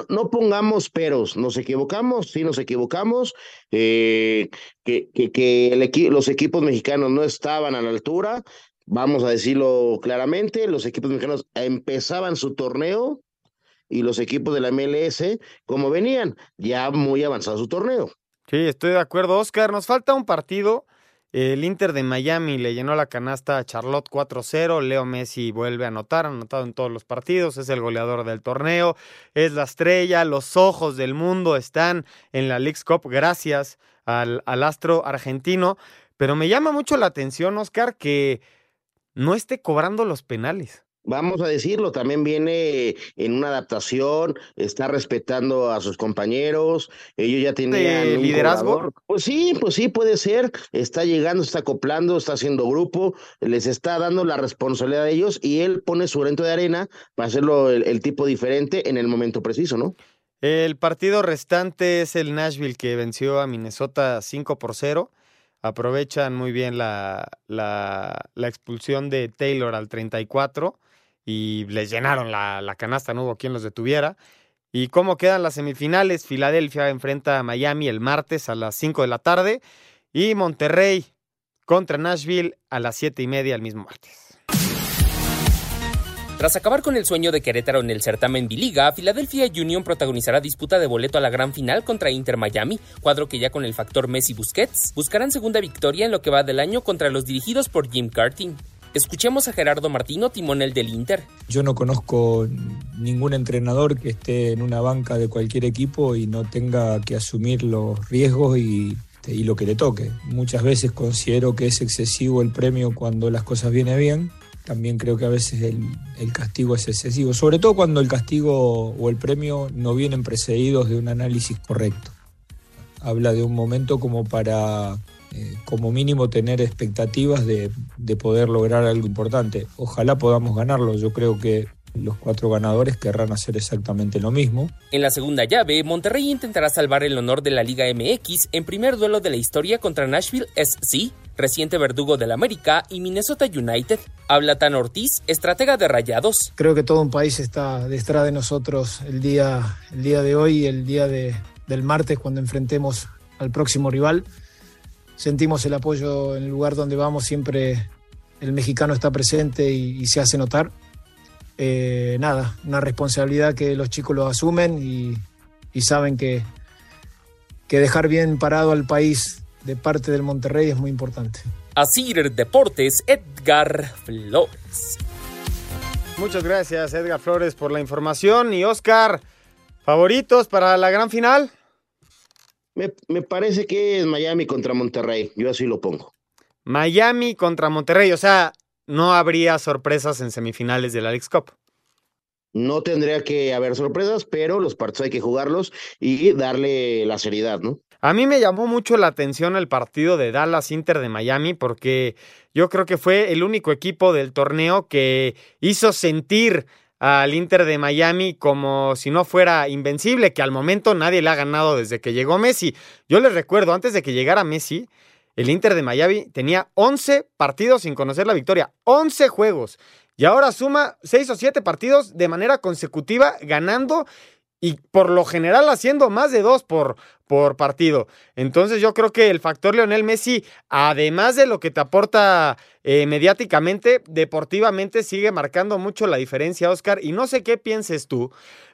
no pongamos peros. Nos equivocamos, sí nos equivocamos. Que los equipos mexicanos no estaban a la altura, vamos a decirlo claramente. Los equipos mexicanos empezaban su torneo y los equipos de la MLS como venían, ya muy avanzado su torneo. Sí, estoy de acuerdo, Oscar. Nos falta un partido. El Inter de Miami le llenó la canasta a Charlotte 4-0, Leo Messi vuelve a anotar, ha anotado en todos los partidos, es el goleador del torneo, es la estrella, los ojos del mundo están en la Leagues Cup gracias al astro argentino, pero me llama mucho la atención, Oscar, que no esté cobrando los penales. Vamos a decirlo, también viene en una adaptación, está respetando a sus compañeros, ellos ya tenían un liderazgo. Jugador. Pues sí, puede ser, está llegando, está acoplando, está haciendo grupo, les está dando la responsabilidad a ellos y él pone su granito de arena para hacerlo el tipo diferente en el momento preciso, ¿no? El partido restante es el Nashville que venció a Minnesota 5-0. Aprovechan muy bien la expulsión de Taylor al 34. Y les llenaron la canasta, no hubo quien los detuviera. ¿Y cómo quedan las semifinales? Filadelfia enfrenta a Miami el martes a las 5 de la tarde y Monterrey contra Nashville a las 7:30 el mismo martes. Tras acabar con el sueño de Querétaro en el certamen Biliga, Philadelphia Union protagonizará disputa de boleto a la gran final contra Inter Miami, cuadro que ya con el factor Messi-Busquets buscarán segunda victoria en lo que va del año contra los dirigidos por Jim Curtin. Escuchemos a Gerardo Martino, timonel del Inter. Yo no conozco ningún entrenador que esté en una banca de cualquier equipo y no tenga que asumir los riesgos y lo que le toque. Muchas veces considero que es excesivo el premio cuando las cosas vienen bien. También creo que a veces el castigo es excesivo, sobre todo cuando el castigo o el premio no vienen precedidos de un análisis correcto. Habla de un momento como para... como mínimo tener expectativas de poder lograr algo importante. Ojalá podamos ganarlo, yo creo que los 4 ganadores querrán hacer exactamente lo mismo. En la segunda llave, Monterrey intentará salvar el honor de la Liga MX en primer duelo de la historia contra Nashville SC, reciente verdugo del América, y Minnesota United. Habla Tan Ortiz, estratega de Rayados. Creo que todo un país está detrás de nosotros el día de hoy, el día del martes cuando enfrentemos al próximo rival. Sentimos el apoyo en el lugar donde vamos, siempre el mexicano está presente y se hace notar. Una responsabilidad que los chicos lo asumen y saben que dejar bien parado al país de parte del Monterrey es muy importante. Así Deportes, Edgar Flores. Muchas gracias, Edgar Flores, por la información. Y Oscar, ¿favoritos para la gran final? Me parece que es Miami contra Monterrey, yo así lo pongo. Miami contra Monterrey, o sea, no habría sorpresas en semifinales de la Leagues Cup. No tendría que haber sorpresas, pero los partidos hay que jugarlos y darle la seriedad, ¿no? A mí me llamó mucho la atención el partido de Dallas-Inter de Miami porque yo creo que fue el único equipo del torneo que hizo sentir al Inter de Miami como si no fuera invencible, que al momento nadie le ha ganado desde que llegó Messi. Yo les recuerdo, antes de que llegara Messi, el Inter de Miami tenía 11 partidos sin conocer la victoria, 11 juegos, y ahora suma 6 o 7 partidos de manera consecutiva ganando y por lo general haciendo más de 2 por partido. Entonces yo creo que el factor Lionel Messi, además de lo que te aporta mediáticamente, deportivamente sigue marcando mucho la diferencia, Oscar. Y no sé qué pienses tú,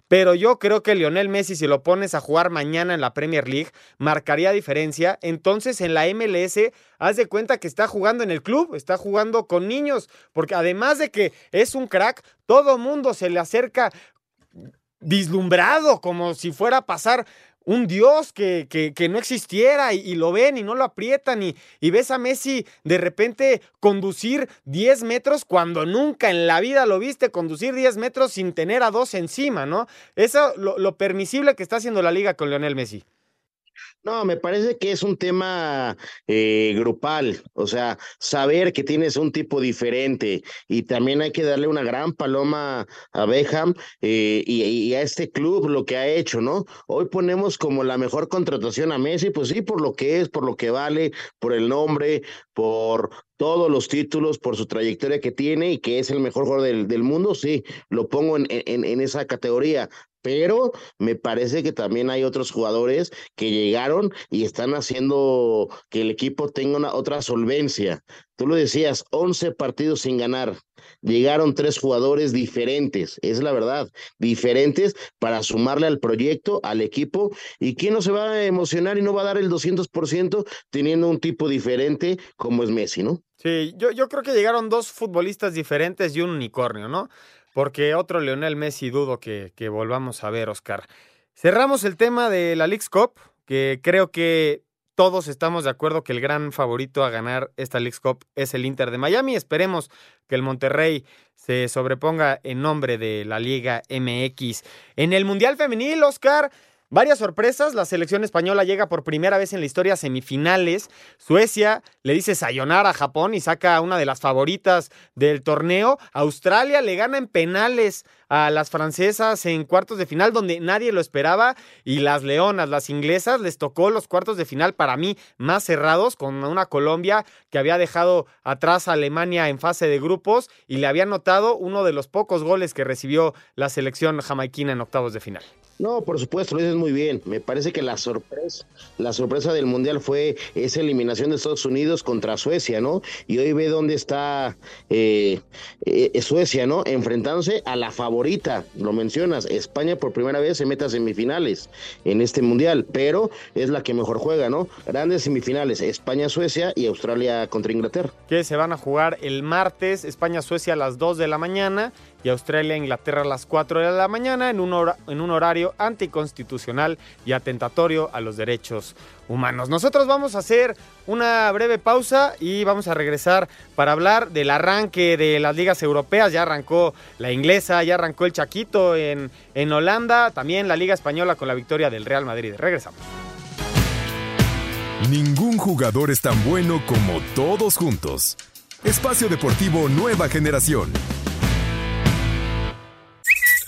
pero yo creo que Lionel Messi, si lo pones a jugar mañana en la Premier League, marcaría diferencia. Entonces en la MLS, haz de cuenta que está jugando en el club, está jugando con niños, porque además de que es un crack, todo mundo se le acerca vislumbrado, como si fuera a pasar un dios que no existiera y lo ven y no lo aprietan y ves a Messi de repente conducir 10 metros cuando nunca en la vida lo viste conducir 10 metros sin tener a 2 encima, ¿no? Eso lo permisible que está haciendo la liga con Lionel Messi. No, me parece que es un tema grupal, o sea, saber que tienes un tipo diferente y también hay que darle una gran paloma a Beckham y a este club lo que ha hecho, ¿no? Hoy ponemos como la mejor contratación a Messi, pues sí, por lo que es, por lo que vale, por el nombre, por todos los títulos, por su trayectoria que tiene y que es el mejor jugador del mundo, sí, lo pongo en esa categoría, pero me parece que también hay otros jugadores que llegaron y están haciendo que el equipo tenga otra solvencia. Tú lo decías, 11 partidos sin ganar. Llegaron 3 jugadores diferentes, es la verdad, diferentes para sumarle al proyecto, al equipo. ¿Y quién no se va a emocionar y no va a dar el 200% teniendo un tipo diferente como es Messi, no? Sí, yo creo que llegaron 2 futbolistas diferentes y un unicornio, ¿no? Porque otro Lionel Messi dudo que volvamos a ver, Oscar. Cerramos el tema de la Leagues Cup, que creo que todos estamos de acuerdo que el gran favorito a ganar esta Leagues Cup es el Inter de Miami. Esperemos que el Monterrey se sobreponga en nombre de la Liga MX. En el Mundial Femenil, Oscar, varias sorpresas. La selección española llega por primera vez en la historia a semifinales. Suecia le dice sayonara a Japón y saca a una de las favoritas del torneo. Australia le gana en penales a las francesas en cuartos de final, donde nadie lo esperaba, y las leonas, las inglesas, les tocó los cuartos de final para mí más cerrados, con una Colombia que había dejado atrás a Alemania en fase de grupos y le había anotado uno de los pocos goles que recibió la selección jamaiquina en octavos de final. No, por supuesto, lo dices muy bien. Me parece que la sorpresa del Mundial fue esa eliminación de Estados Unidos contra Suecia, ¿no? Y hoy ve dónde está Suecia, ¿no? Enfrentándose a la favorita. Ahorita, lo mencionas, España por primera vez se mete a semifinales en este mundial, pero es la que mejor juega, ¿no? Grandes semifinales, España-Suecia y Australia contra Inglaterra. Que se van a jugar el martes, España-Suecia a las 2 de la mañana y Australia-Inglaterra a las 4 de la mañana en un horario anticonstitucional y atentatorio a los derechos humanos. Nosotros vamos a hacer una breve pausa y vamos a regresar para hablar del arranque de las ligas europeas. Ya arrancó la inglesa, ya arrancó el Chaquito en Holanda, también la Liga Española con la victoria del Real Madrid. Regresamos. Ningún jugador es tan bueno como todos juntos. Espacio Deportivo Nueva Generación.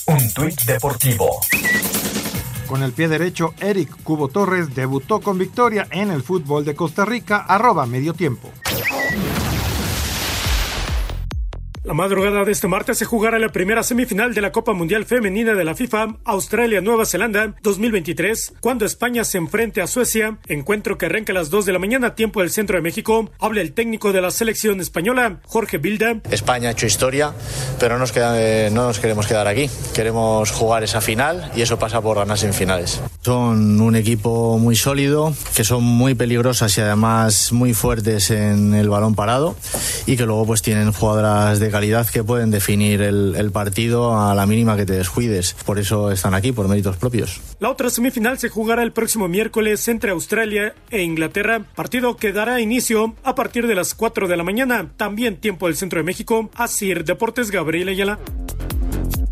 Un tuit deportivo. Con el pie derecho, Eric Cubo Torres debutó con victoria en el fútbol de Costa Rica, @mediotiempo. La madrugada de este martes se jugará la primera semifinal de la Copa Mundial Femenina de la FIFA Australia-Nueva Zelanda 2023, cuando España se enfrente a Suecia, encuentro que arranca a las 2 de la mañana, tiempo del centro de México. Habla el técnico de la selección española, Jorge Bilda. España ha hecho historia, pero no nos queremos quedar aquí. Queremos jugar esa final y eso pasa por ganar semifinales. Son un equipo muy sólido, que son muy peligrosas y además muy fuertes en el balón parado y que luego pues tienen jugadoras de calidad que pueden definir el partido a la mínima que te descuides. Por eso están aquí, por méritos propios. La otra semifinal se jugará el próximo miércoles entre Australia e Inglaterra, partido que dará inicio a partir de las 4 de la mañana, también tiempo del centro de México. ASIR Deportes, Gabriel Ayala.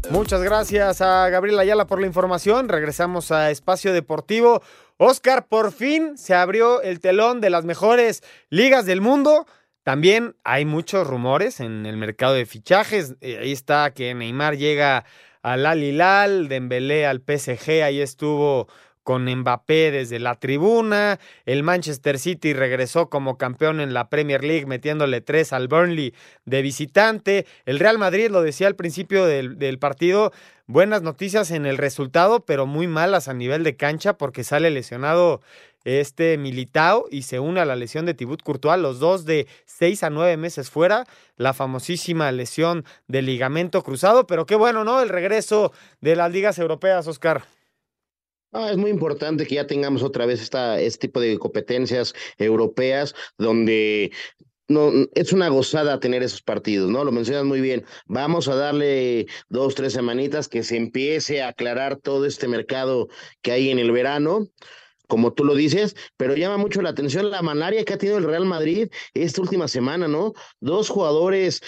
Muchas gracias a Gabriel Ayala por la información. Regresamos a Espacio Deportivo. Oscar, por fin se abrió el telón de las mejores ligas del mundo. También hay muchos rumores en el mercado de fichajes. Ahí está que Neymar llega al Al Hilal, Dembélé al PSG, ahí estuvo con Mbappé desde la tribuna. El Manchester City regresó como campeón en la Premier League, metiéndole 3 al Burnley de visitante. El Real Madrid, lo decía al principio del partido, buenas noticias en el resultado, pero muy malas a nivel de cancha porque sale lesionado Militao y se une a la lesión de Thibaut Courtois, los dos de 6 a 9 meses fuera, la famosísima lesión de ligamento cruzado, pero qué bueno, ¿no? El regreso de las ligas europeas, Oscar. Es muy importante que ya tengamos otra vez este tipo de competencias europeas donde... No, es una gozada tener esos partidos, ¿no? Lo mencionas muy bien. Vamos a darle 2-3 semanitas que se empiece a aclarar todo este mercado que hay en el verano, como tú lo dices, pero llama mucho la atención la malaria que ha tenido el Real Madrid esta última semana, ¿no? 2 jugadores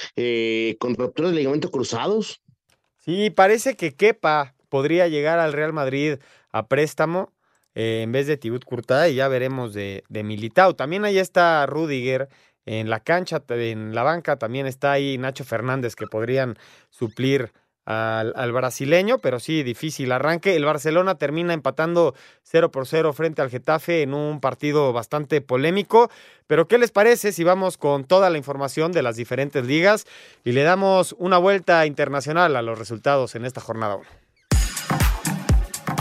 con rupturas de ligamento cruzados. Sí, parece que Kepa podría llegar al Real Madrid a préstamo en vez de Thibaut Courtois y ya veremos de Militao. También ahí está Rüdiger en la cancha, en la banca también está ahí Nacho Fernández, que podrían suplir al brasileño, pero sí, difícil arranque. El Barcelona termina empatando 0-0 frente al Getafe en un partido bastante polémico, pero ¿qué les parece si vamos con toda la información de las diferentes ligas y le damos una vuelta internacional a los resultados en esta jornada 1?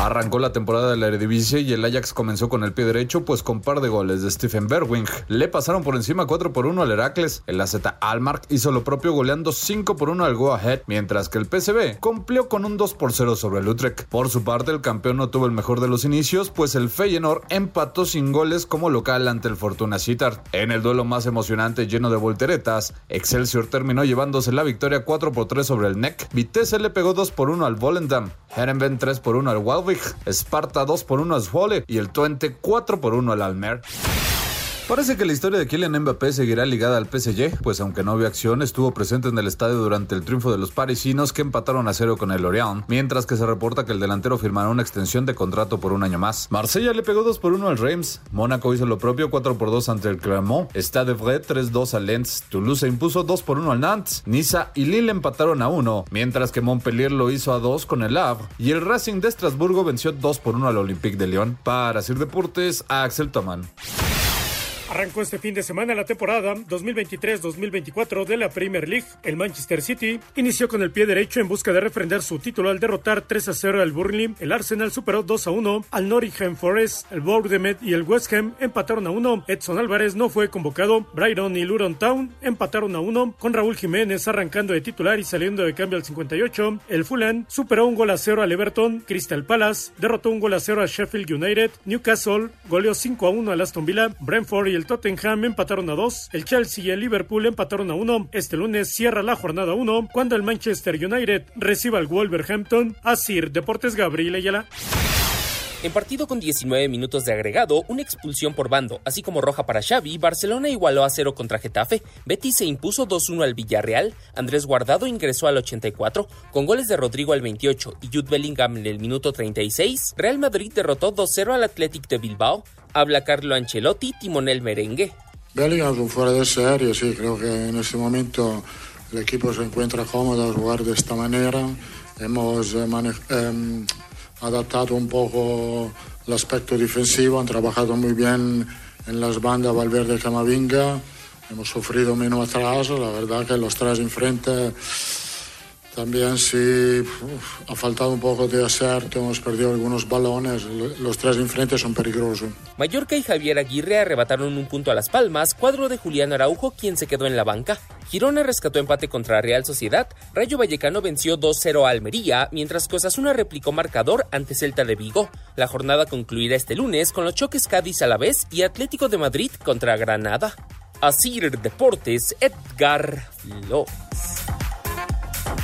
Arrancó la temporada de la Eredivisie y el Ajax comenzó con el pie derecho, pues con par de goles de Steven Bergwijn le pasaron por encima 4-1 al Heracles. El AZ Alkmaar hizo lo propio goleando 5-1 al Go Ahead, mientras que el PSV cumplió con un 2-0 sobre el Utrecht. Por su parte, el campeón no tuvo el mejor de los inicios, pues el Feyenoord empató sin goles como local ante el Fortuna Sittard. En el duelo más emocionante, lleno de volteretas, Excelsior terminó llevándose la victoria 4-3 sobre el NEC. Vitesse le pegó 2-1 al Volendam, Heerenveen 3-1 al Waalwijk, Sparta 2-1 a Zwolle y el Twente 4-1 al Almere. Parece que la historia de Kylian Mbappé seguirá ligada al PSG, pues aunque no vio acción, estuvo presente en el estadio durante el triunfo de los parisinos que empataron 0 con el Lorient, mientras que se reporta que el delantero firmará una extensión de contrato por un año más. Marsella le pegó 2-1 al Reims, Mónaco hizo lo propio 4-2 ante el Clermont, Stade Rennais 3-2 al Lens, Toulouse se impuso 2-1 al Nantes, Niza y Lille empataron 1, mientras que Montpellier lo hizo 2 con el Havre y el Racing de Estrasburgo venció 2-1 al Olympique de Lyon. Para Sir Deportes, Axel Tomán. Arrancó este fin de semana la temporada 2023-2024 de la Premier League. El Manchester City inició con el pie derecho en busca de refrendar su título al derrotar 3-0 al Burnley. El Arsenal superó 2-1 al Nottingham Forest. El Bournemouth y el West Ham empataron 1. Edson Álvarez no fue convocado. Brighton y Luton Town empataron 1 con Raúl Jiménez arrancando de titular y saliendo de cambio al 58. El Fulham superó 1-0 al Everton. Crystal Palace derrotó 1-0 a Sheffield United. Newcastle goleó 5-1 al Aston Villa. Brentford y el Tottenham empataron 2, el Chelsea y el Liverpool empataron 1. Este lunes cierra la jornada 1 cuando el Manchester United reciba al Wolverhampton. Así, Deportes, Gabriel Ayala. En partido con 19 minutos de agregado, una expulsión por bando, así como roja para Xavi, Barcelona igualó 0 contra Getafe, Betis se impuso 2-1 al Villarreal, Andrés Guardado ingresó al 84, con goles de Rodrigo al 28 y Jude Bellingham en el minuto 36, Real Madrid derrotó 2-0 al Athletic de Bilbao, habla Carlo Ancelotti, timonel merengue. Bellingham es un fuera de serie, sí, creo que en ese momento el equipo se encuentra cómodo a jugar de esta manera, hemos adaptado un poco el aspecto defensivo, han trabajado muy bien en las bandas Valverde y Camavinga, hemos sufrido menos atrás, la verdad que los tres enfrente también sí ha faltado un poco de acierto, hemos perdido algunos balones, los tres enfrente son peligrosos. Mallorca y Javier Aguirre arrebataron 1 punto a Las Palmas, cuadro de Julián Araujo quien se quedó en la banca. Girona rescató empate contra Real Sociedad, Rayo Vallecano venció 2-0 a Almería, mientras que Osasuna replicó marcador ante Celta de Vigo. La jornada concluirá este lunes con los choques Cádiz-Alavés y Atlético de Madrid contra Granada. Asir Deportes, Edgar Flores.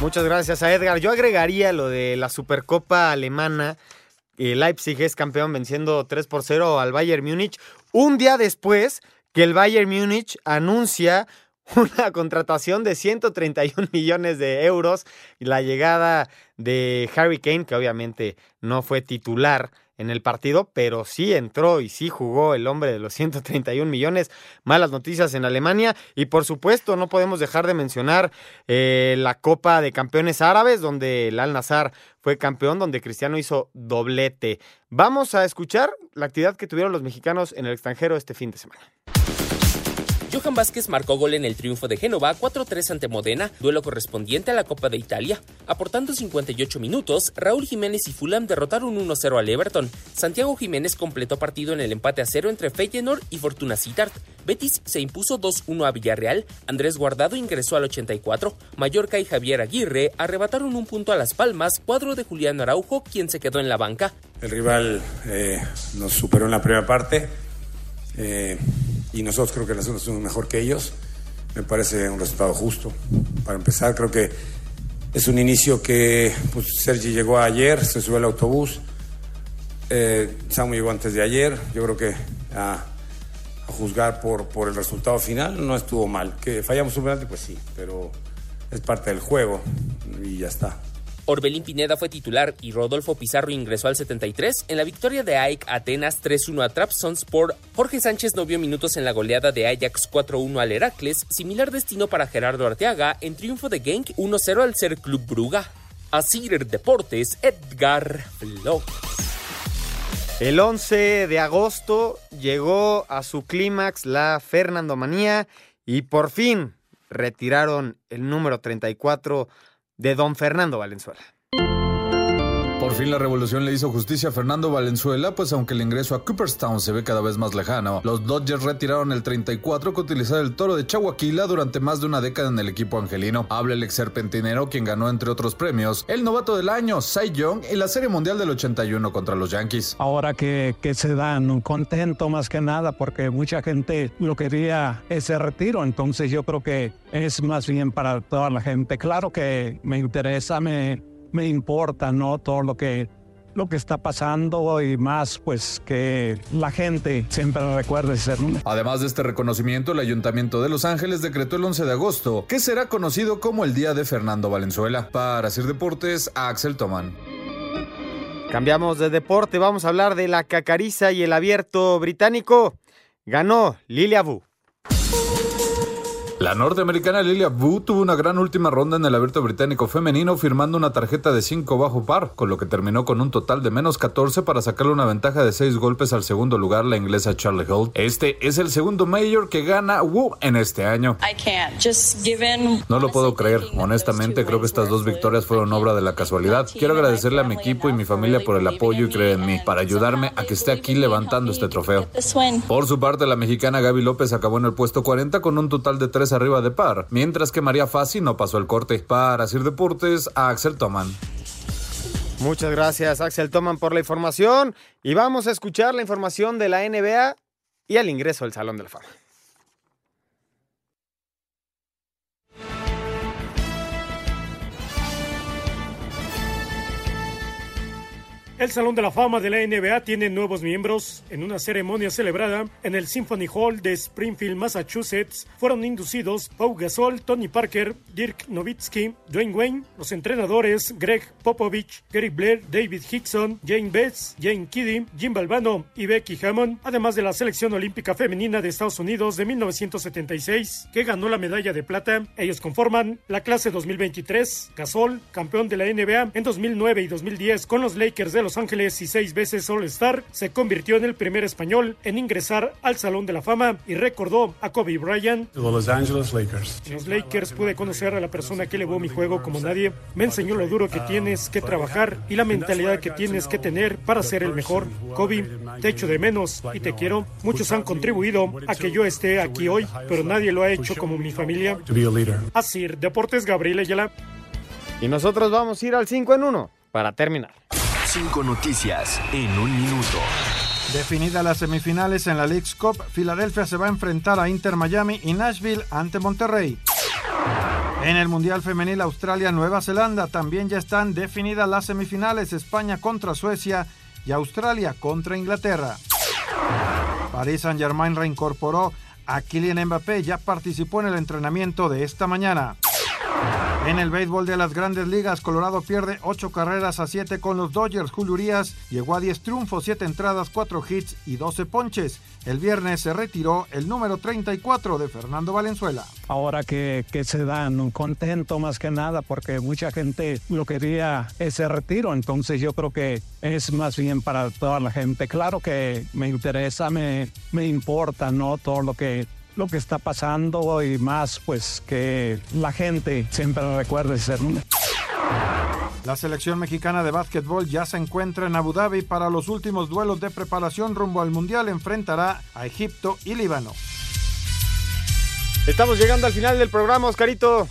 Muchas gracias a Edgar. Yo agregaría lo de la Supercopa Alemana. Leipzig es campeón venciendo 3-0 al Bayern Múnich. Un día después que el Bayern Múnich anuncia una contratación de 131 millones de euros y la llegada de Harry Kane, que obviamente no fue titular en el partido, pero sí entró y sí jugó el hombre de los 131 millones. Malas noticias en Alemania. Y por supuesto, no podemos dejar de mencionar la Copa de Campeones Árabes, donde el Al-Nassr fue campeón, donde Cristiano hizo doblete. Vamos a escuchar la actividad que tuvieron los mexicanos en el extranjero este fin de semana. Johan Vázquez marcó gol en el triunfo de Génova 4-3 ante Modena, duelo correspondiente a la Copa de Italia. Aportando 58 minutos, Raúl Jiménez y Fulham derrotaron 1-0 al Everton. Santiago Jiménez completó partido en el empate 0 entre Feyenoord y Fortuna Sittard. Betis se impuso 2-1 a Villarreal, Andrés Guardado ingresó al 84, Mallorca y Javier Aguirre arrebataron 1 punto a Las Palmas, cuadro de Julián Araujo, quien se quedó en la banca. El rival nos superó en la primera parte, y nosotros creo que nosotros somos mejor que ellos. Me parece un resultado justo. Para empezar, creo que es un inicio que pues, Sergi llegó ayer, se subió al autobús, Samu llegó antes de ayer. Yo creo que a juzgar por el resultado final no estuvo mal. Que fallamos un penalti, pues sí, pero es parte del juego y ya está. Orbelín Pineda fue titular y Rodolfo Pizarro ingresó al 73 en la victoria de AEK Atenas 3-1 a Trabzonspor. Jorge Sánchez no vio minutos en la goleada de Ajax 4-1 al Heracles, similar destino para Gerardo Arteaga en triunfo de Genk 1-0 al Ser Club Brugge. Asir Deportes, Edgar Flores. El 11 de agosto llegó a su clímax la Fernandomanía y por fin retiraron el número 34 de don Fernando Valenzuela. Por fin la revolución le hizo justicia a Fernando Valenzuela, pues aunque el ingreso a Cooperstown se ve cada vez más lejano, los Dodgers retiraron el 34 que utilizaba el toro de Chahuaquila durante más de una década en el equipo angelino. Habla el ex serpentinero, quien ganó entre otros premios el novato del año, Cy Young, en la Serie Mundial del 81 contra los Yankees. Ahora que se dan, contento más que nada porque mucha gente lo quería ese retiro, entonces yo creo que es más bien para toda la gente. Claro que me interesa, me importa, ¿no?, todo lo que está pasando y más, pues, que la gente siempre lo recuerde. Además de este reconocimiento, el Ayuntamiento de Los Ángeles decretó el 11 de agosto, que será conocido como el Día de Fernando Valenzuela. Para Sir Deportes, Axel Tomán. Cambiamos de deporte, vamos a hablar de la Cacariza y el Abierto británico. Ganó Lilia Vu. La norteamericana Lilia Vu tuvo una gran última ronda en el Abierto británico femenino, firmando una tarjeta de 5 bajo par, con lo que terminó con un total de menos 14 para sacarle una ventaja de 6 golpes al segundo lugar, la inglesa Charlie Holt. Este es el segundo major que gana Wu en este año. No lo puedo creer. Honestamente, creo que estas dos victorias fueron obra de la casualidad. Quiero agradecerle a mi equipo y mi familia por el apoyo y creer en mí, para ayudarme a que esté aquí levantando este trofeo. Por su parte, la mexicana Gaby López acabó en el puesto 40 con un total de 3 arriba de par, mientras que María Fassi no pasó el corte. Para Sir Deportes, Axel Toman. Muchas gracias, Axel Toman, por la información, y vamos a escuchar la información de la NBA y el ingreso al Salón de la Fama. El Salón de la Fama de la NBA tiene nuevos miembros. En una ceremonia celebrada en el Symphony Hall de Springfield, Massachusetts, fueron inducidos Pau Gasol, Tony Parker, Dirk Nowitzki, Dwayne Wade, los entrenadores Greg Popovich, Gary Blair, David Hickson, Jane Betts, Jane Kidd, Jim Valvano y Becky Hammond, además de la selección olímpica femenina de Estados Unidos de 1976, que ganó la medalla de plata. Ellos conforman la clase 2023. Gasol, campeón de la NBA en 2009 y 2010 con los Lakers de Los Ángeles y 6 veces All-Star, se convirtió en el primer español en ingresar al Salón de la Fama y recordó a Kobe Bryant. Los Angeles Lakers. En los Lakers pude conocer a la persona que elevó mi juego como nadie. Me enseñó lo duro que tienes que trabajar y la mentalidad que tienes que tener para ser el mejor. Kobe, te echo de menos y te quiero. Muchos han contribuido a que yo esté aquí hoy, pero nadie lo ha hecho como mi familia. Así, Deportes, Gabriel Ayala. Y nosotros vamos a ir al 5 en 1 para terminar. 5 noticias en un minuto. Definidas las semifinales en la Leagues Cup, Filadelfia se va a enfrentar a Inter Miami y Nashville ante Monterrey. En el Mundial Femenil Australia-Nueva Zelanda también ya están definidas las semifinales, España contra Suecia y Australia contra Inglaterra. Paris Saint-Germain reincorporó a Kylian Mbappé, ya participó en el entrenamiento de esta mañana. En el béisbol de las Grandes Ligas, Colorado pierde 8-7 con los Dodgers. Julio Urías llegó a 10 triunfos, 7 entradas, 4 hits y 12 ponches. El viernes se retiró el número 34 de Fernando Valenzuela. Ahora que se dan, contento más que nada porque mucha gente lo quería ese retiro, entonces yo creo que es más bien para toda la gente. Claro que me interesa, me importa, ¿no?, todo lo que está pasando y más, pues, que la gente siempre lo recuerde. La selección mexicana de básquetbol ya se encuentra en Abu Dhabi para los últimos duelos de preparación rumbo al Mundial. Enfrentará a Egipto y Líbano. Estamos llegando al final del programa, Oscarito.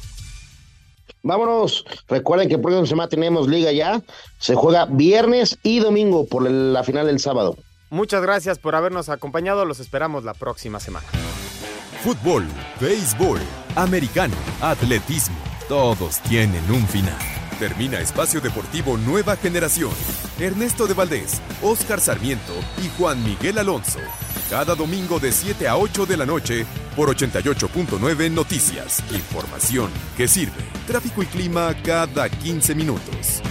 Vámonos. Recuerden que el próximo semana tenemos liga ya. Se juega viernes y domingo por la final del sábado. Muchas gracias por habernos acompañado. Los esperamos la próxima semana. Fútbol, béisbol, americano, atletismo, todos tienen un final. Termina Espacio Deportivo Nueva Generación. Ernesto de Valdés, Óscar Sarmiento y Juan Miguel Alonso. Cada domingo de 7 a 8 de la noche por 88.9 Noticias. Información que sirve. Tráfico y clima cada 15 minutos.